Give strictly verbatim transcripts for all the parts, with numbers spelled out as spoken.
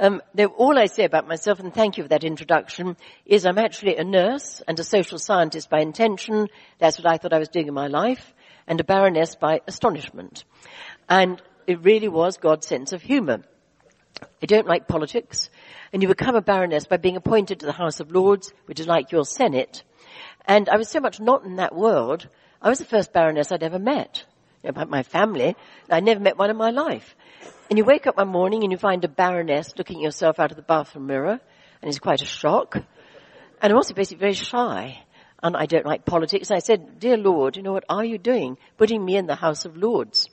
Um, all I say about myself, and thank you for that introduction, is I'm actually a nurse and a social scientist by intention. That's what I thought I was doing in my life. And a baroness by astonishment. And it really was God's sense of humor. I don't like politics. And you become a baroness by being appointed to the House of Lords, which is like your Senate. And I was so much not in that world, I was the first baroness I'd ever met. You know, about my family, I never met one in my life. And you wake up one morning and you find a baroness looking at yourself out of the bathroom mirror, and it's quite a shock. And I'm also basically very shy, and I don't like politics. And I said, dear Lord, you know, what are you doing, putting me in the House of Lords?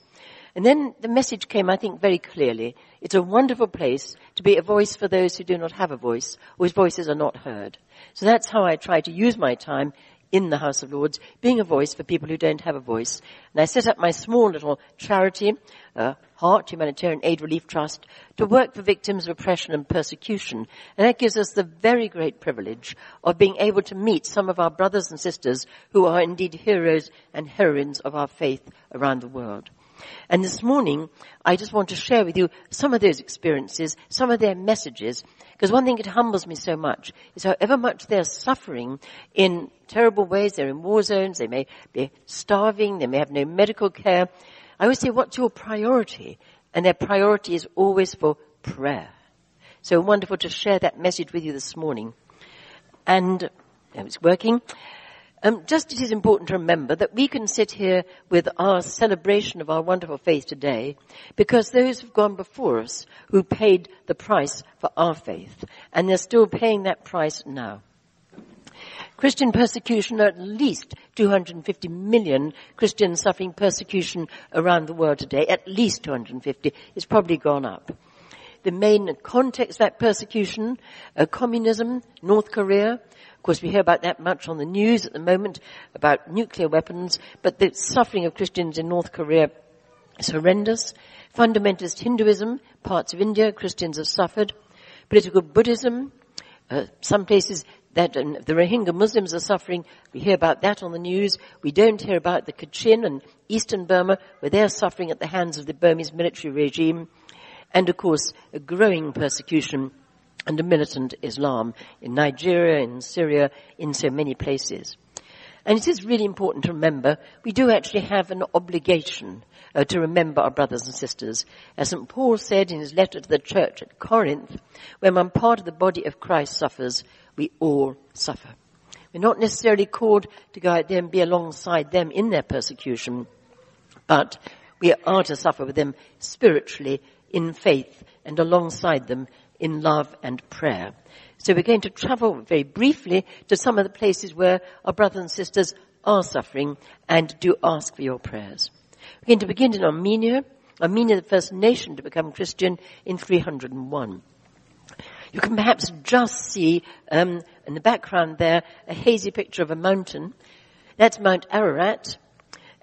And then the message came, I think, very clearly. It's a wonderful place to be a voice for those who do not have a voice, whose voices are not heard. So that's how I try to use my time in the House of Lords, being a voice for people who don't have a voice. And I set up my small little charity, uh, Heart Humanitarian Aid Relief Trust, to work for victims of oppression and persecution. And that gives us the very great privilege of being able to meet some of our brothers and sisters who are indeed heroes and heroines of our faith around the world. And this morning, I just want to share with you some of those experiences, some of their messages, because one thing that humbles me so much is however much they're suffering in terrible ways, they're in war zones, they may be starving, they may have no medical care. I always say, what's your priority? And their priority is always for prayer. So wonderful to share that message with you this morning. And it's working. Um, just it is important to remember that we can sit here with our celebration of our wonderful faith today because those who've gone before us who paid the price for our faith, and they're still paying that price now. Christian persecution, there are at least two hundred fifty million Christians suffering persecution around the world today, at least two hundred fifty. It's probably gone up. The main context of that persecution, uh, communism, North Korea. Of course, we hear about that much on the news at the moment, about nuclear weapons, but the suffering of Christians in North Korea is horrendous. Fundamentalist Hinduism, parts of India, Christians have suffered. Political Buddhism, uh, some places that um, the Rohingya Muslims are suffering, we hear about that on the news. We don't hear about the Kachin and eastern Burma, where they're suffering at the hands of the Burmese military regime. And, of course, a growing persecution and a militant Islam in Nigeria, in Syria, in so many places. And it is really important to remember we do actually have an obligation uh, to remember our brothers and sisters. As Saint Paul said in his letter to the church at Corinth, when one part of the body of Christ suffers, we all suffer. We're not necessarily called to go out there and be alongside them in their persecution, but we are to suffer with them spiritually, in faith, and alongside them in love and prayer. So we're going to travel very briefly to some of the places where our brothers and sisters are suffering, and do ask for your prayers. We're going to begin in Armenia. Armenia, the first nation to become Christian in three hundred one. You can perhaps just see, um, in the background there, a hazy picture of a mountain. That's Mount Ararat.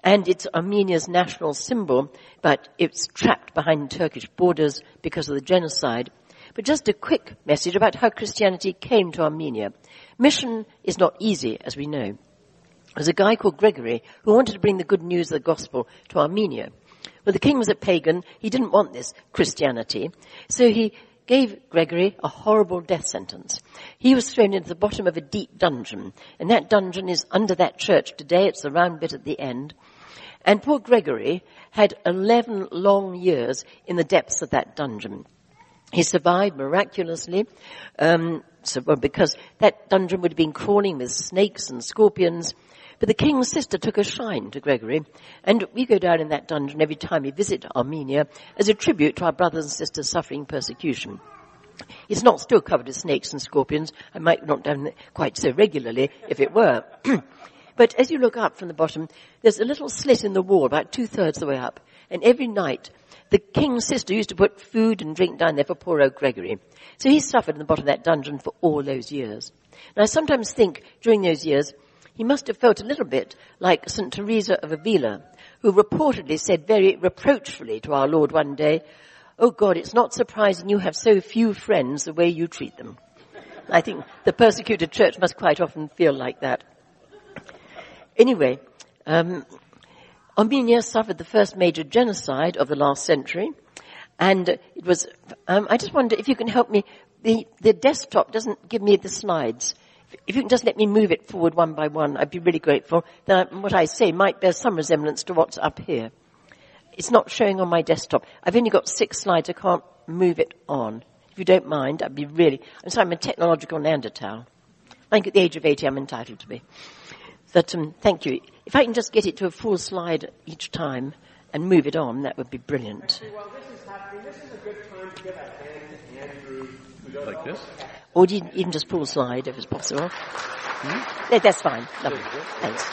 And it's Armenia's national symbol, but it's trapped behind Turkish borders because of the genocide. But just a quick message about how Christianity came to Armenia. Mission is not easy, as we know. There's a guy called Gregory who wanted to bring the good news of the gospel to Armenia. Well, the king was a pagan. He didn't want this Christianity. So he gave Gregory a horrible death sentence. He was thrown into the bottom of a deep dungeon. And that dungeon is under that church today. It's the round bit at the end. And poor Gregory had eleven long years in the depths of that dungeon. He survived miraculously, um, so, well, because that dungeon would have been crawling with snakes and scorpions. But the king's sister took a shine to Gregory, and we go down in that dungeon every time we visit Armenia as a tribute to our brothers and sisters suffering persecution. It's not still covered with snakes and scorpions. I might not have done it quite so regularly if it were. But as you look up from the bottom, there's a little slit in the wall about two-thirds of the way up. And every night, the king's sister used to put food and drink down there for poor old Gregory. So he suffered in the bottom of that dungeon for all those years. And I sometimes think, during those years, he must have felt a little bit like Saint Teresa of Avila, who reportedly said very reproachfully to our Lord one day, "Oh God, it's not surprising you have so few friends the way you treat them." I think the persecuted church must quite often feel like that. Anyway, um, Armenia suffered the first major genocide of the last century, And it was, um, I just wonder if you can help me. The, the desktop doesn't give me the slides. If you can just let me move it forward one by one, I'd be really grateful. Then what I say might bear some resemblance to what's up here. It's not showing on my desktop. I've only got six slides. I can't move it on. If you don't mind, I'd be really... I'm sorry, I'm a technological Neanderthal. I think at the age of eighty I'm entitled to be. But um, thank you. If I can just get it to a full slide each time and move it on, that would be brilliant. Actually, while this is happening, this is a good time to get our hands and Andrew... Like this? Or do you even just pull slide if it's possible? Mm-hmm. Yeah, that's fine. Lovely. Thanks.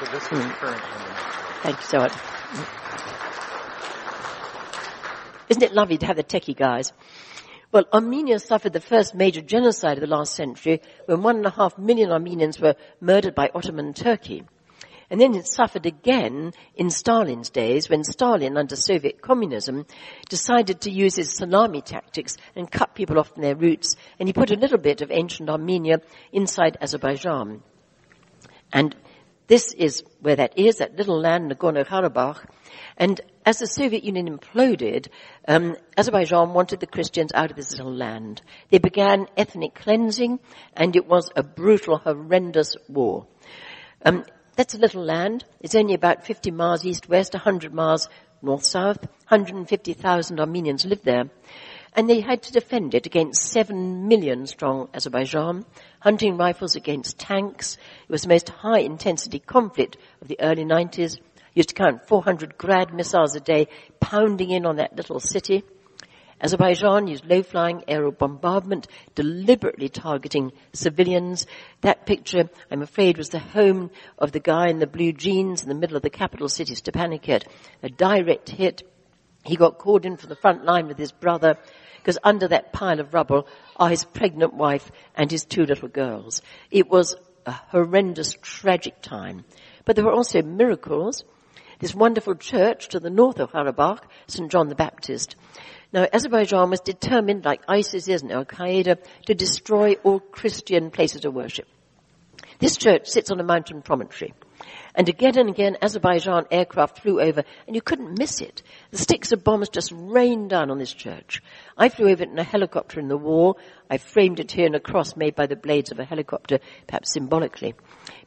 So this is mm. the current one. Thank you so much. Mm. Isn't it lovely to have the techie guys? Well, Armenia suffered the first major genocide of the last century when one and a half million Armenians were murdered by Ottoman Turkey. And then it suffered again in Stalin's days when Stalin, under Soviet communism, decided to use his salami tactics and cut people off from their roots. And he put a little bit of ancient Armenia inside Azerbaijan. And this is where that is, that little land, Nagorno-Karabakh. And as the Soviet Union imploded, um, Azerbaijan wanted the Christians out of this little land. They began ethnic cleansing, and it was a brutal, horrendous war. Um, That's a little land. It's only about fifty miles east-west, one hundred miles north-south. one hundred fifty thousand Armenians lived there. And they had to defend it against seven million strong Azerbaijan, hunting rifles against tanks. It was the most high-intensity conflict of the early nineties. Used to count four hundred Grad missiles a day pounding in on that little city. Azerbaijan used low-flying aerial bombardment, deliberately targeting civilians. That picture, I'm afraid, was the home of the guy in the blue jeans in the middle of the capital city, Stepanakert. A direct hit. He got called in from the front line with his brother, because under that pile of rubble are his pregnant wife and his two little girls. It was a horrendous, tragic time. But there were also miracles. This wonderful church to the north of Karabakh, Saint John the Baptist. Now, Azerbaijan was determined, like ISIS is and Al-Qaeda, to destroy all Christian places of worship. This church sits on a mountain promontory. And again and again, Azerbaijan aircraft flew over, and you couldn't miss it. The sticks of bombs just rained down on this church. I flew over it in a helicopter in the war. I framed it here in a cross made by the blades of a helicopter, perhaps symbolically.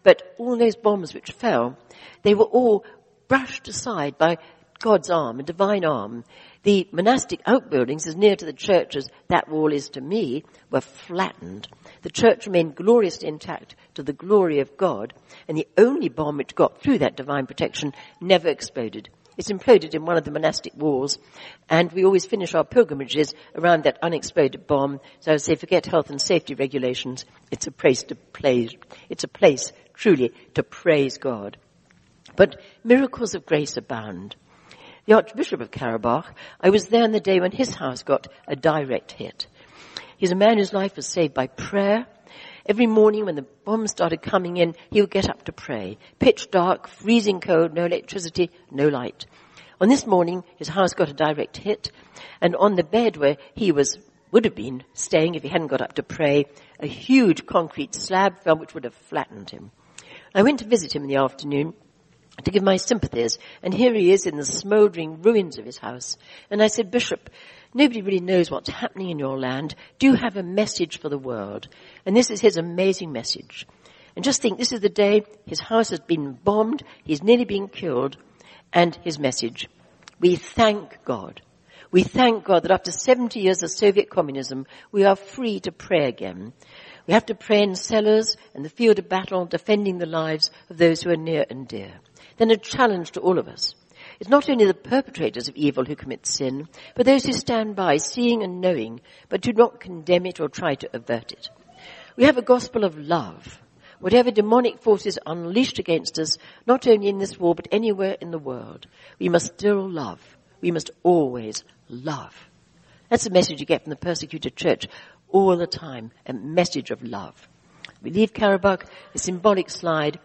But all those bombs which fell, they were all brushed aside by God's arm, a divine arm. The monastic outbuildings, as near to the church as that wall is to me, were flattened. The church remained gloriously intact to the glory of God, and the only bomb which got through that divine protection never exploded. It's imploded in one of the monastic walls, and we always finish our pilgrimages around that unexploded bomb. So I would say, forget health and safety regulations. It's a place to praise. It's a place truly to praise God. But miracles of grace abound. The Archbishop of Karabakh, I was there on the day when his house got a direct hit. He's a man whose life was saved by prayer. Every morning when the bombs started coming in, he would get up to pray. Pitch dark, freezing cold, no electricity, no light. On this morning, his house got a direct hit, and on the bed where he was, would have been staying if he hadn't got up to pray, a huge concrete slab fell which would have flattened him. I went to visit him in the afternoon to give my sympathies, and here he is in the smouldering ruins of his house. And I said, Bishop, nobody really knows what's happening in your land. Do you have a message for the world? And this is his amazing message. And just think, this is the day his house has been bombed, he's nearly been killed, and his message. We thank God. We thank God that after seventy years of Soviet communism, we are free to pray again. We have to pray in cellars and the field of battle, defending the lives of those who are near and dear. Then a challenge to all of us. It's not only the perpetrators of evil who commit sin, but those who stand by, seeing and knowing, but do not condemn it or try to avert it. We have a gospel of love. Whatever demonic forces are unleashed against us, not only in this war, but anywhere in the world, we must still love. We must always love. That's the message you get from the persecuted church all the time, a message of love. We leave Karabakh, a symbolic slide.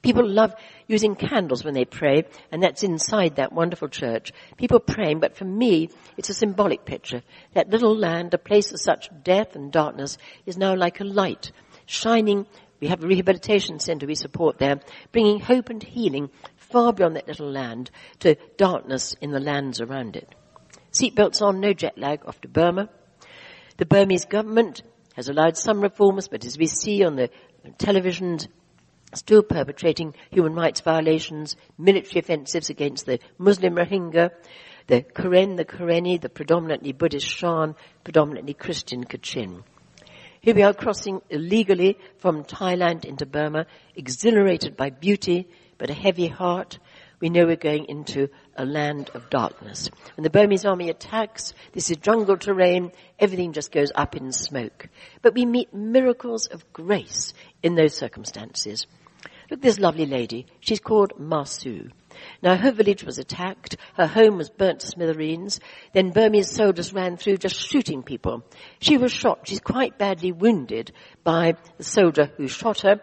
People love using candles when they pray, and that's inside that wonderful church. People praying, but for me, it's a symbolic picture. That little land, a place of such death and darkness, is now like a light, shining. We have a rehabilitation center we support there, bringing hope and healing far beyond that little land to darkness in the lands around it. Seatbelts on, no jet lag off to Burma. The Burmese government has allowed some reforms, but as we see on the on televisions, still perpetrating human rights violations, military offensives against the Muslim Rohingya, the Karen, the Kareni, the predominantly Buddhist Shan, predominantly Christian Kachin. Here we are crossing illegally from Thailand into Burma, exhilarated by beauty, but a heavy heart. We know we're going into a land of darkness. When the Burmese army attacks, this is jungle terrain, everything just goes up in smoke. But we meet miracles of grace in those circumstances. Look at this lovely lady. She's called Masu. Now, her village was attacked. Her home was burnt to smithereens. Then Burmese soldiers ran through just shooting people. She was shot. She's quite badly wounded by the soldier who shot her.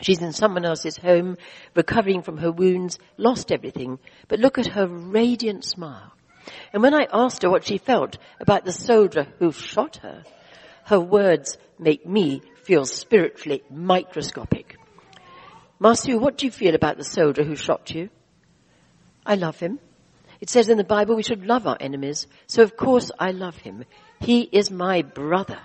She's in someone else's home, recovering from her wounds, lost everything. But look at her radiant smile. And when I asked her what she felt about the soldier who shot her, her words make me feel spiritually microscopic. Masu, what do you feel about the soldier who shot you? I love him. It says in the Bible we should love our enemies. So of course I love him. He is my brother.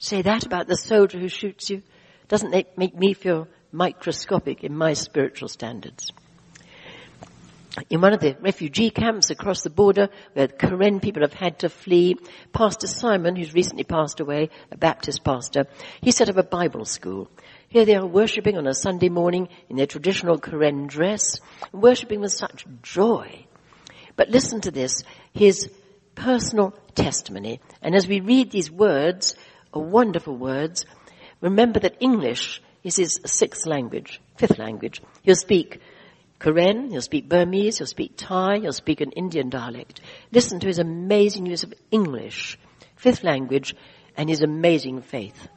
Say that about the soldier who shoots you. Doesn't it make me feel microscopic in my spiritual standards? In one of the refugee camps across the border where the Karen people have had to flee, Pastor Simon, who's recently passed away, a Baptist pastor, he set up a Bible school. Here they are worshipping on a Sunday morning in their traditional Karen dress, worshipping with such joy. But listen to this, his personal testimony. And as we read these words, wonderful words, remember that English is his sixth language, fifth language. He'll speak Karen, he'll speak Burmese, he'll speak Thai, he'll speak an Indian dialect. Listen to his amazing use of English, fifth language, and his amazing faith.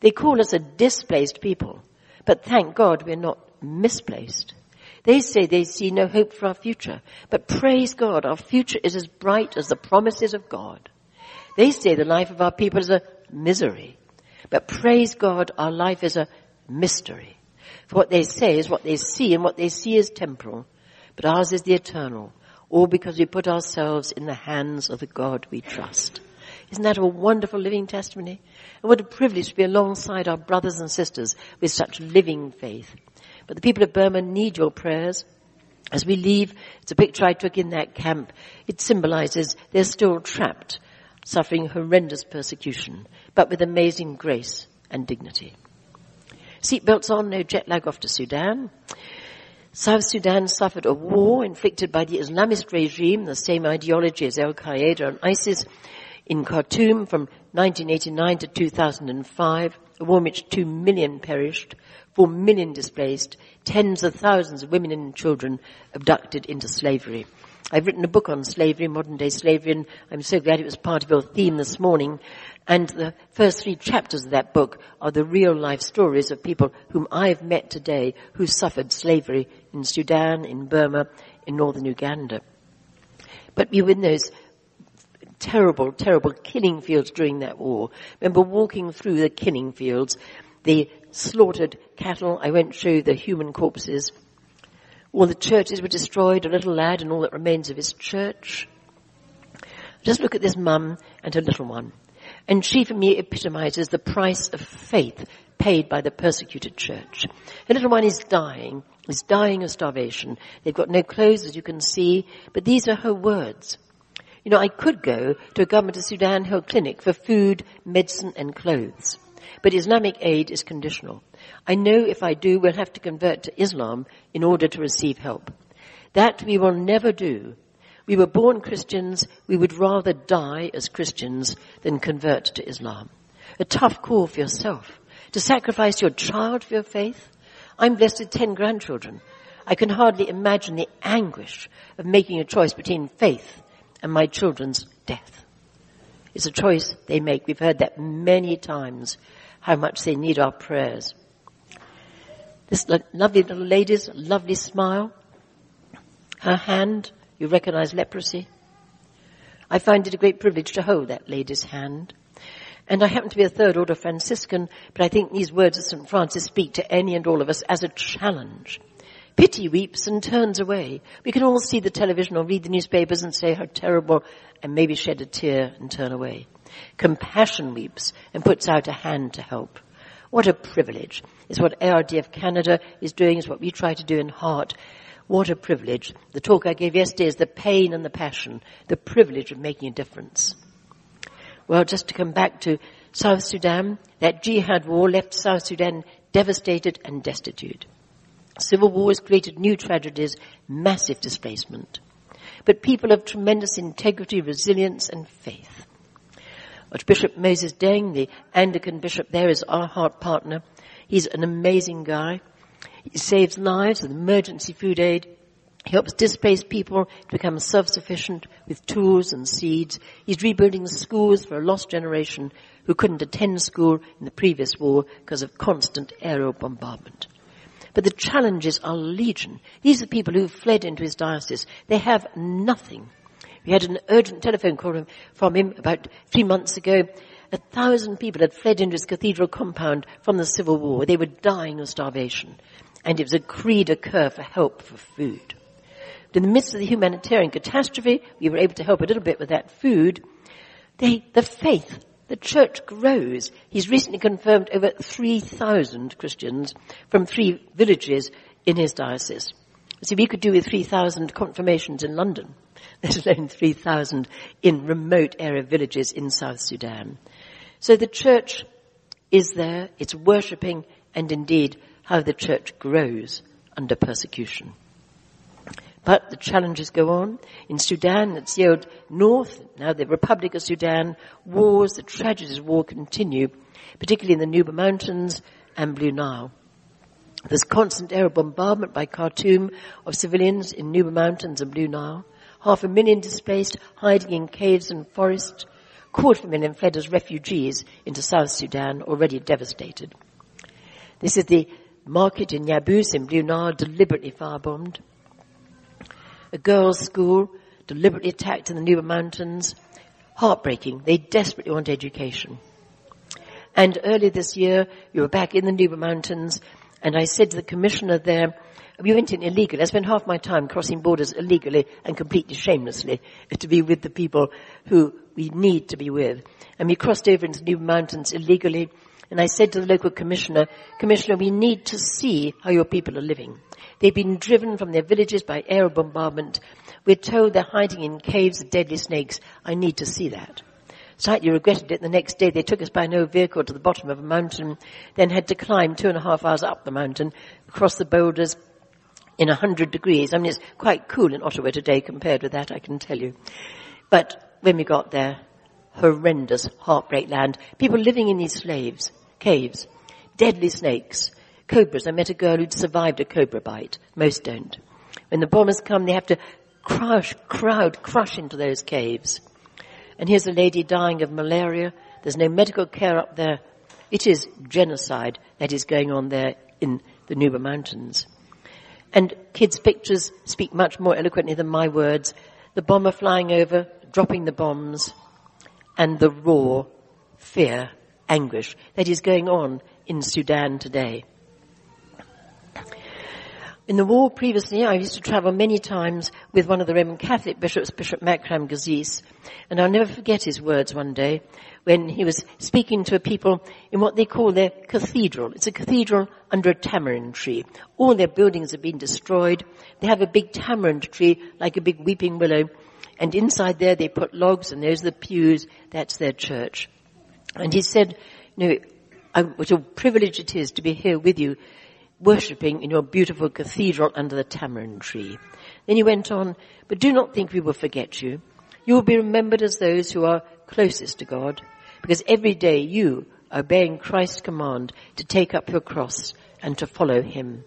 They call us a displaced people, but thank God we're not misplaced. They say they see no hope for our future, but praise God, our future is as bright as the promises of God. They say the life of our people is a misery, but praise God, our life is a mystery. For what they say is what they see, and what they see is temporal, but ours is the eternal, all because we put ourselves in the hands of the God we trust. Isn't that a wonderful living testimony? And what a privilege to be alongside our brothers and sisters with such living faith. But the people of Burma need your prayers. As we leave, it's a picture I took in that camp. It symbolizes they're still trapped, suffering horrendous persecution, but with amazing grace and dignity. Seatbelts on, no jet lag off to Sudan. South Sudan suffered a war inflicted by the Islamist regime, the same ideology as Al-Qaeda and ISIS, in Khartoum from nineteen eighty-nine to two thousand five, a war in which two million perished, four million displaced, tens of thousands of women and children abducted into slavery. I've written a book on slavery, modern-day slavery, and I'm so glad it was part of your theme this morning. And the first three chapters of that book are the real-life stories of people whom I've met today who suffered slavery in Sudan, in Burma, in northern Uganda. But we were in those terrible, terrible killing fields during that war. Remember walking through the killing fields, the slaughtered cattle. I won't show you the human corpses. All the churches were destroyed, a little lad and all that remains of his church. Just look at this mum and her little one. And she, for me, epitomizes the price of faith paid by the persecuted church. Her little one is dying, is dying of starvation. They've got no clothes, as you can see, but these are her words. You know, I could go to a government of Sudan health clinic for food, medicine, and clothes. But Islamic aid is conditional. I know if I do, we'll have to convert to Islam in order to receive help. That we will never do. We were born Christians. We would rather die as Christians than convert to Islam. A tough call for yourself. To sacrifice your child for your faith. I'm blessed with ten grandchildren. I can hardly imagine the anguish of making a choice between faith and my children's death. It's a choice they make. We've heard that many times, how much they need our prayers. This lo- lovely little lady's lovely smile, her hand, you recognize leprosy. I find it a great privilege to hold that lady's hand. And I happen to be a third order Franciscan, but I think these words of Saint Francis speak to any and all of us as a challenge. Pity weeps and turns away. We can all see the television or read the newspapers and say how terrible and maybe shed a tear and turn away. Compassion weeps and puts out a hand to help. What a privilege. It's what A R D F Canada is doing. It's what we try to do in Heart. What a privilege. The talk I gave yesterday is the pain and the passion, the privilege of making a difference. Well, just to come back to South Sudan, that jihad war left South Sudan devastated and destitute. Civil wars created new tragedies, massive displacement. But people of tremendous integrity, resilience, and faith. Archbishop Moses Deng, the Anglican bishop there, is our Heart partner. He's an amazing guy. He saves lives with emergency food aid. He helps displaced people to become self-sufficient with tools and seeds. He's rebuilding schools for a lost generation who couldn't attend school in the previous war because of constant aerial bombardment. But the challenges are legion. These are people who fled into his diocese. They have nothing. We had an urgent telephone call from him about three months ago. A thousand people had fled into his cathedral compound from the civil war. They were dying of starvation. And it was a cri de coeur for help for food. But in the midst of the humanitarian catastrophe, we were able to help a little bit with that food. They, the faith, the church grows. He's recently confirmed over three thousand Christians from three villages in his diocese. See, we could do with three thousand confirmations in London, let alone three thousand in remote area villages in South Sudan. So the church is there, it's worshipping, and indeed how the church grows under persecution. But the challenges go on. In Sudan, it's yelled north, now the Republic of Sudan, wars, the tragedies of war continue, particularly in the Nuba Mountains and Blue Nile. There's constant aerial bombardment by Khartoum of civilians in Nuba Mountains and Blue Nile. Half a million displaced, hiding in caves and forests. Quarter of a million fled as refugees into South Sudan, already devastated. This is the market in Yabus in Blue Nile, deliberately firebombed. A girls' school, deliberately attacked in the Nuba Mountains. Heartbreaking. They desperately want education. And early this year, we were back in the Nuba Mountains, and I said to the commissioner there, we went in illegally. I spent half my time crossing borders illegally and completely shamelessly to be with the people who we need to be with. And we crossed over into the Nuba Mountains illegally. And I said to the local commissioner, Commissioner, we need to see how your people are living. They've been driven from their villages by aerial bombardment. We're told they're hiding in caves of deadly snakes. I need to see that. Slightly regretted it. The next day they took us by an old vehicle to the bottom of a mountain, then had to climb two and a half hours up the mountain, across the boulders in a hundred degrees. I mean, it's quite cool in Ottawa today compared with that, I can tell you. But when we got there, horrendous heartbreak land. People living in these slaves, caves, deadly snakes, cobras. I met a girl who'd survived a cobra bite. Most don't. When the bombers come, they have to crush, crowd, crush into those caves. And here's a lady dying of malaria. There's no medical care up there. It is genocide that is going on there in the Nuba Mountains. And kids' pictures speak much more eloquently than my words. The bomber flying over, dropping the bombs, and the raw fear, anguish that is going on in Sudan today. In the war previously, I used to travel many times with one of the Roman Catholic bishops, Bishop Makram Gazis, and I'll never forget his words one day when he was speaking to a people in what they call their cathedral. It's a cathedral under a tamarind tree. All their buildings have been destroyed. They have a big tamarind tree, like a big weeping willow, and inside there they put logs, and those are the pews. That's their church. And he said, you know, what a privilege it is to be here with you, worshipping in your beautiful cathedral under the tamarind tree. Then he went on, but do not think we will forget you. You will be remembered as those who are closest to God, because every day you are obeying Christ's command to take up your cross and to follow him.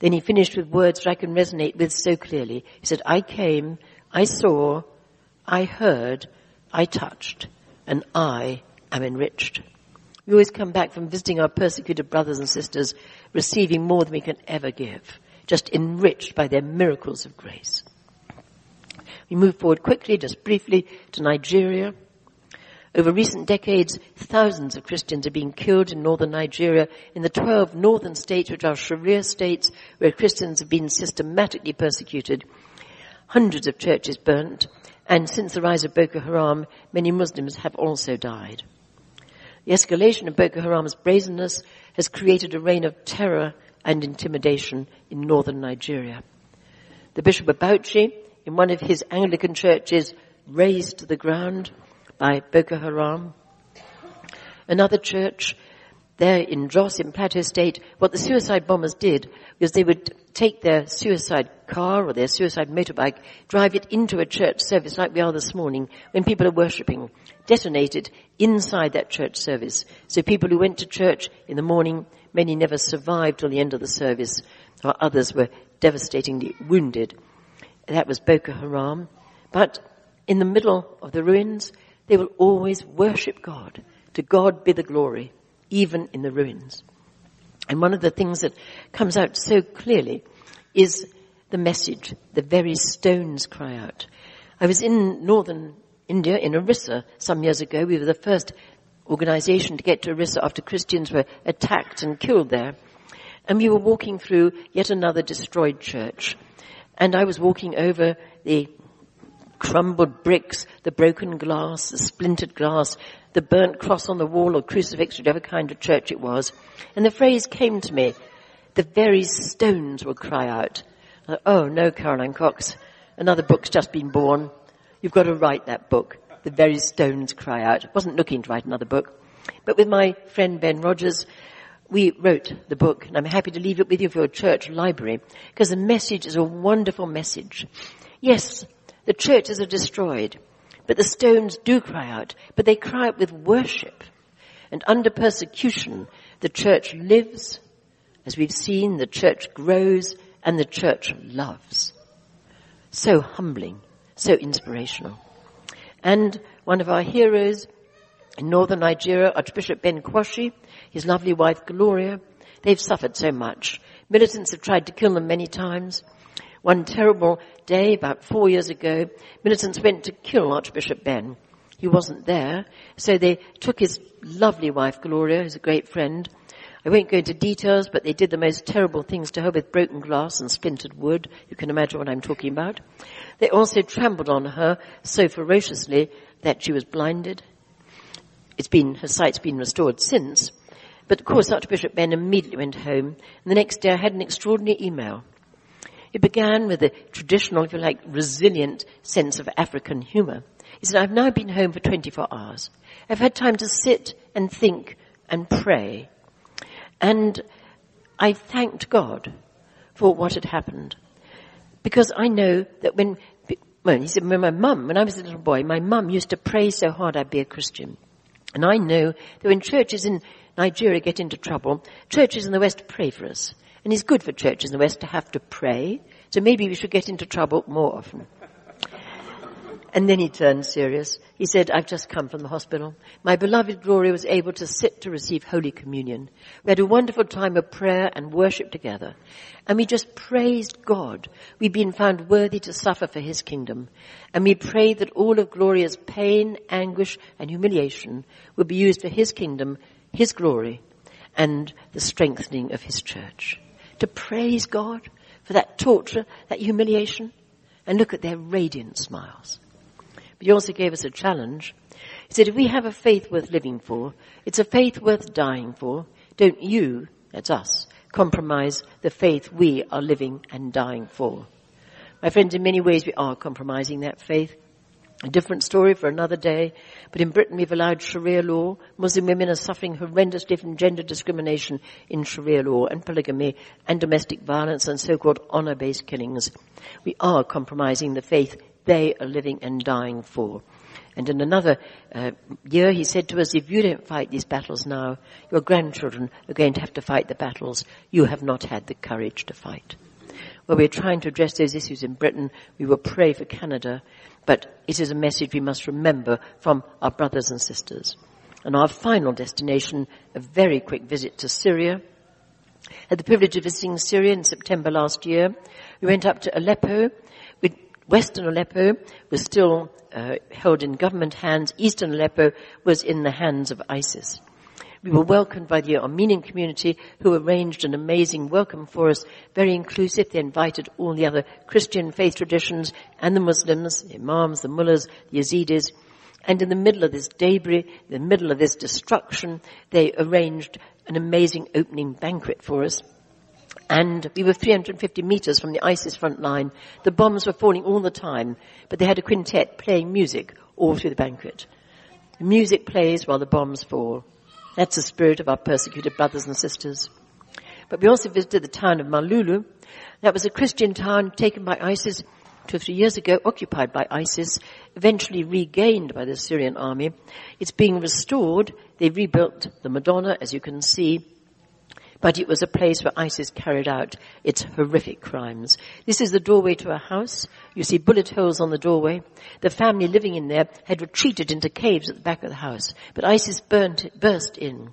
Then he finished with words that I can resonate with so clearly. He said, I came, I saw, I heard, I touched, and I am enriched. We always come back from visiting our persecuted brothers and sisters, receiving more than we can ever give, just enriched by their miracles of grace. We move forward quickly, just briefly, to Nigeria. Over recent decades, thousands of Christians are being killed in northern Nigeria, in the twelve northern states which are Sharia states, where Christians have been systematically persecuted. Hundreds of churches burnt, and since the rise of Boko Haram, many Muslims have also died. The escalation of Boko Haram's brazenness has created a reign of terror and intimidation in northern Nigeria. The Bishop of Bauchi, in one of his Anglican churches, razed to the ground by Boko Haram. Another church there in Jos in Plateau State, what the suicide bombers did was they would take their suicide car or their suicide motorbike, drive it into a church service like we are this morning when people are worshipping, detonate it inside that church service. So people who went to church in the morning, many never survived till the end of the service, or others were devastatingly wounded. That was Boko Haram. But in the middle of the ruins, they will always worship God. To God be the glory, even in the ruins. And one of the things that comes out so clearly is the message. The very stones cry out. I was in northern India, in Orissa, some years ago. We were the first organization to get to Orissa after Christians were attacked and killed there. And we were walking through yet another destroyed church. And I was walking over the crumbled bricks, the broken glass, the splintered glass, the burnt cross on the wall or crucifix, whichever kind of church it was. And the phrase came to me, the very stones will cry out. Thought, oh no, Caroline Cox, another book's just been born. You've got to write that book. The very stones cry out. Wasn't looking to write another book. But with my friend Ben Rogers, we wrote the book, and I'm happy to leave it with you for your church library, because the message is a wonderful message. Yes, the churches are destroyed, but the stones do cry out, but they cry out with worship. And under persecution, the church lives. As we've seen, the church grows, and the church loves. So humbling, so inspirational. And one of our heroes in northern Nigeria, Archbishop Ben Kwashi, his lovely wife Gloria, they've suffered so much. Militants have tried to kill them many times. One terrible day, about four years ago, militants went to kill Archbishop Ben. He wasn't there, so they took his lovely wife, Gloria, who's a great friend. I won't go into details, but they did the most terrible things to her with broken glass and splintered wood. You can imagine what I'm talking about. They also trampled on her so ferociously that she was blinded. It's been, her sight's been restored since. But of course, Archbishop Ben immediately went home, and the next day I had an extraordinary email. It began with a traditional, if you like, resilient sense of African humor. He said, I've now been home for twenty-four hours. I've had time to sit and think and pray. And I thanked God for what had happened. Because I know that when, well, he said, when my mum, when I was a little boy, my mum used to pray so hard I'd be a Christian. And I know that when churches in Nigeria get into trouble, churches in the West pray for us. And it's good for churches in the West to have to pray, so maybe we should get into trouble more often. And then he turned serious. He said, I've just come from the hospital. My beloved Gloria was able to sit to receive Holy Communion. We had a wonderful time of prayer and worship together. And we just praised God. We'd been found worthy to suffer for his kingdom. And we prayed that all of Gloria's pain, anguish, and humiliation would be used for his kingdom, his glory, and the strengthening of his church. To praise God for that torture, that humiliation, and look at their radiant smiles. But he also gave us a challenge. He said, if we have a faith worth living for, it's a faith worth dying for. Don't you, that's us, compromise the faith we are living and dying for. My friends, in many ways we are compromising that faith. A different story for another day. But in Britain we've allowed Sharia law. Muslim women are suffering horrendously from gender discrimination in Sharia law and polygamy and domestic violence and so-called honour-based killings. We are compromising the faith they are living and dying for. And in another uh, year, he said to us, if you don't fight these battles now, your grandchildren are going to have to fight the battles you have not had the courage to fight. Well, we're trying to address those issues in Britain. We will pray for Canada, but it is a message we must remember from our brothers and sisters. And our final destination, a very quick visit to Syria. I had the privilege of visiting Syria in September last year. We went up to Aleppo. Western Aleppo was still uh, held in government hands. Eastern Aleppo was in the hands of ISIS. We were welcomed by the Armenian community, who arranged an amazing welcome for us, very inclusive. They invited all the other Christian faith traditions and the Muslims, the Imams, the Mullahs, the Yazidis. And in the middle of this debris, in the middle of this destruction, they arranged an amazing opening banquet for us. And we were three hundred fifty meters from the ISIS front line. The bombs were falling all the time, but they had a quintet playing music all through the banquet. The music plays while the bombs fall. That's the spirit of our persecuted brothers and sisters. But we also visited the town of Malulu. That was a Christian town taken by ISIS two or three years ago, occupied by ISIS, eventually regained by the Syrian army. It's being restored. They rebuilt the Madonna, as you can see. But it was a place where ISIS carried out its horrific crimes. This is the doorway to a house. You see bullet holes on the doorway. The family living in there had retreated into caves at the back of the house, but ISIS burnt, burst in.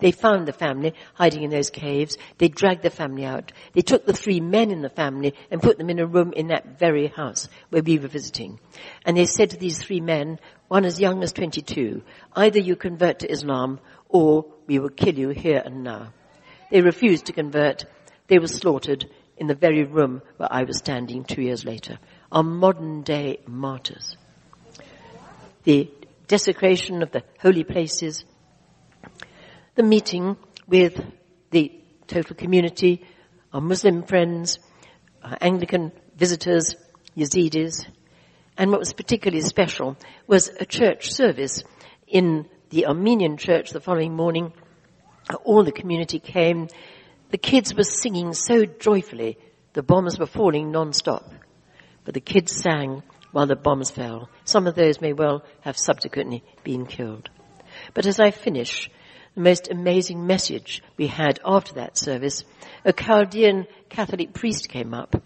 They found the family hiding in those caves. They dragged the family out. They took the three men in the family and put them in a room in that very house where we were visiting. And they said to these three men, one as young as twenty-two, either you convert to Islam or we will kill you here and now. They refused to convert. They were slaughtered in the very room where I was standing two years later. Our modern-day martyrs. The desecration of the holy places, the meeting with the total community, our Muslim friends, our Anglican visitors, Yazidis, and what was particularly special was a church service in the Armenian church the following morning. All the community came. The kids were singing so joyfully. The bombs were falling non-stop. But the kids sang while the bombs fell. Some of those may well have subsequently been killed. But as I finish, the most amazing message we had after that service, a Chaldean Catholic priest came up,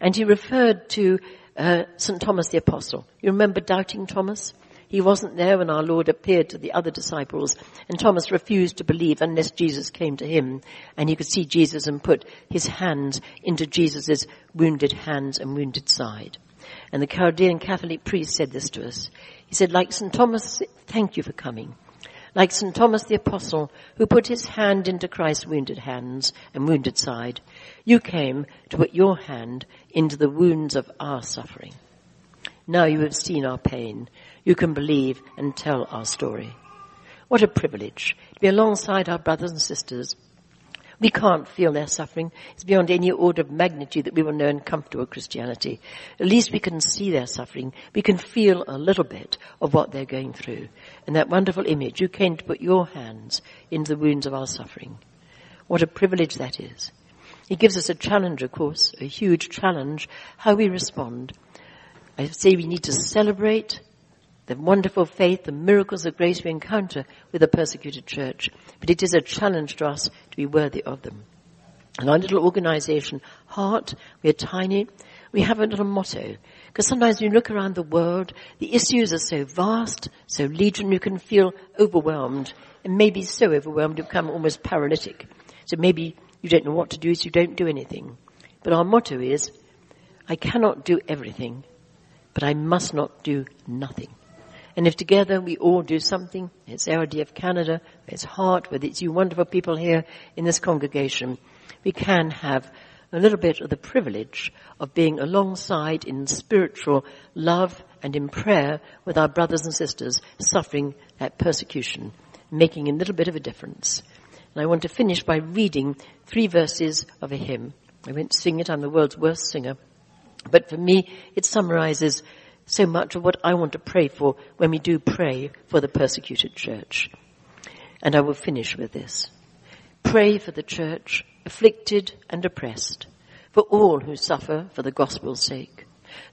and he referred to uh, Saint Thomas the Apostle. You remember doubting Thomas? He wasn't there when our Lord appeared to the other disciples, and Thomas refused to believe unless Jesus came to him, and he could see Jesus and put his hands into Jesus' wounded hands and wounded side. And the Chaldean Catholic priest said this to us. He said, like Saint Thomas, thank you for coming. Like Saint Thomas the Apostle, who put his hand into Christ's wounded hands and wounded side, you came to put your hand into the wounds of our suffering. Now you have seen our pain. You can believe and tell our story. What a privilege to be alongside our brothers and sisters. We can't feel their suffering. It's beyond any order of magnitude that we will know in comfortable Christianity. At least we can see their suffering. We can feel a little bit of what they're going through. And that wonderful image, you came to put your hands into the wounds of our suffering. What a privilege that is. It gives us a challenge, of course, a huge challenge, how we respond. I say we need to celebrate the wonderful faith, the miracles of grace we encounter with a persecuted church. But it is a challenge to us to be worthy of them. And our little organization, Heart, we are tiny. We have a little motto. Because sometimes when you look around the world, the issues are so vast, so legion, you can feel overwhelmed. And maybe so overwhelmed you become almost paralytic. So maybe you don't know what to do, so you don't do anything. But our motto is, I cannot do everything, but I must not do nothing. And if together we all do something, it's R D F Canada, it's Heart, whether it's you wonderful people here in this congregation, we can have a little bit of the privilege of being alongside in spiritual love and in prayer with our brothers and sisters suffering that persecution, making a little bit of a difference. And I want to finish by reading three verses of a hymn. I won't sing it, I'm the world's worst singer. But for me, it summarizes so much of what I want to pray for when we do pray for the persecuted church. And I will finish with this. Pray for the church, afflicted and oppressed, for all who suffer for the gospel's sake,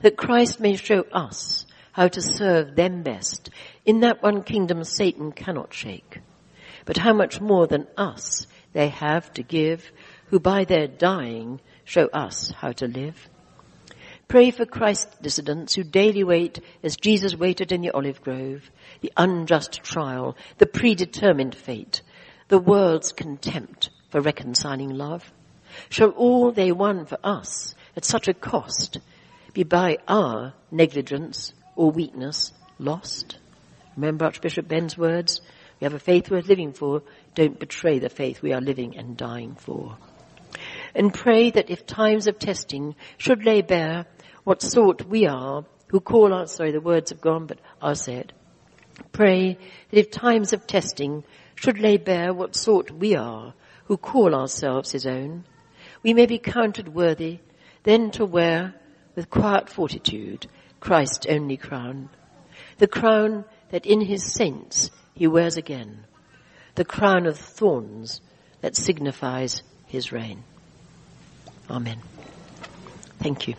that Christ may show us how to serve them best in that one kingdom Satan cannot shake. But how much more than us they have to give, who by their dying show us how to live. Pray for Christ's dissidents who daily wait as Jesus waited in the olive grove, the unjust trial, the predetermined fate, the world's contempt for reconciling love. Shall all they won for us at such a cost be by our negligence or weakness lost. Remember Archbishop Ben's words? We have a faith worth living for. Don't betray the faith we are living and dying for. And pray that if times of testing should lay bare what sort we are, who call out, sorry, the words have gone, but I'll say it. Pray that if times of testing should lay bare what sort we are, who call ourselves his own, we may be counted worthy, then to wear with quiet fortitude Christ's only crown, the crown that in his saints he wears again, the crown of thorns that signifies his reign. Amen. Thank you.